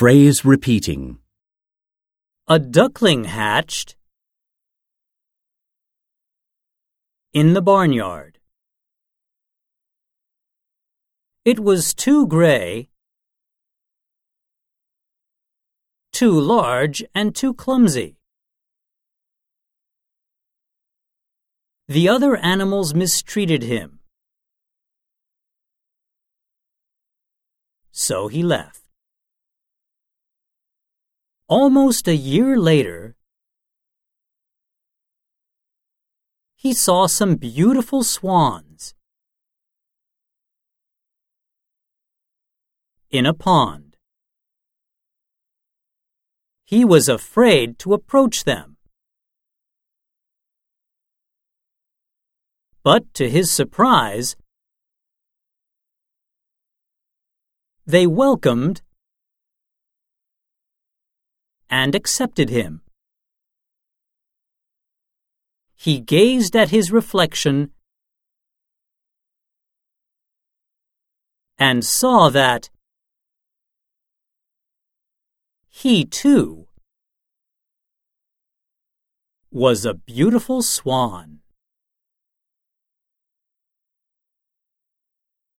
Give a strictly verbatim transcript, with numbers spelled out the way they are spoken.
Phrase repeating. A duckling hatched in the barnyard. It was too gray, too large, and too clumsy. The other animals mistreated him, so he left. Almost a year later, he saw some beautiful swans in a pond. He was afraid to approach them, but to his surprise, they welcomed and accepted him. He gazed at his reflection and saw that he too was a beautiful swan.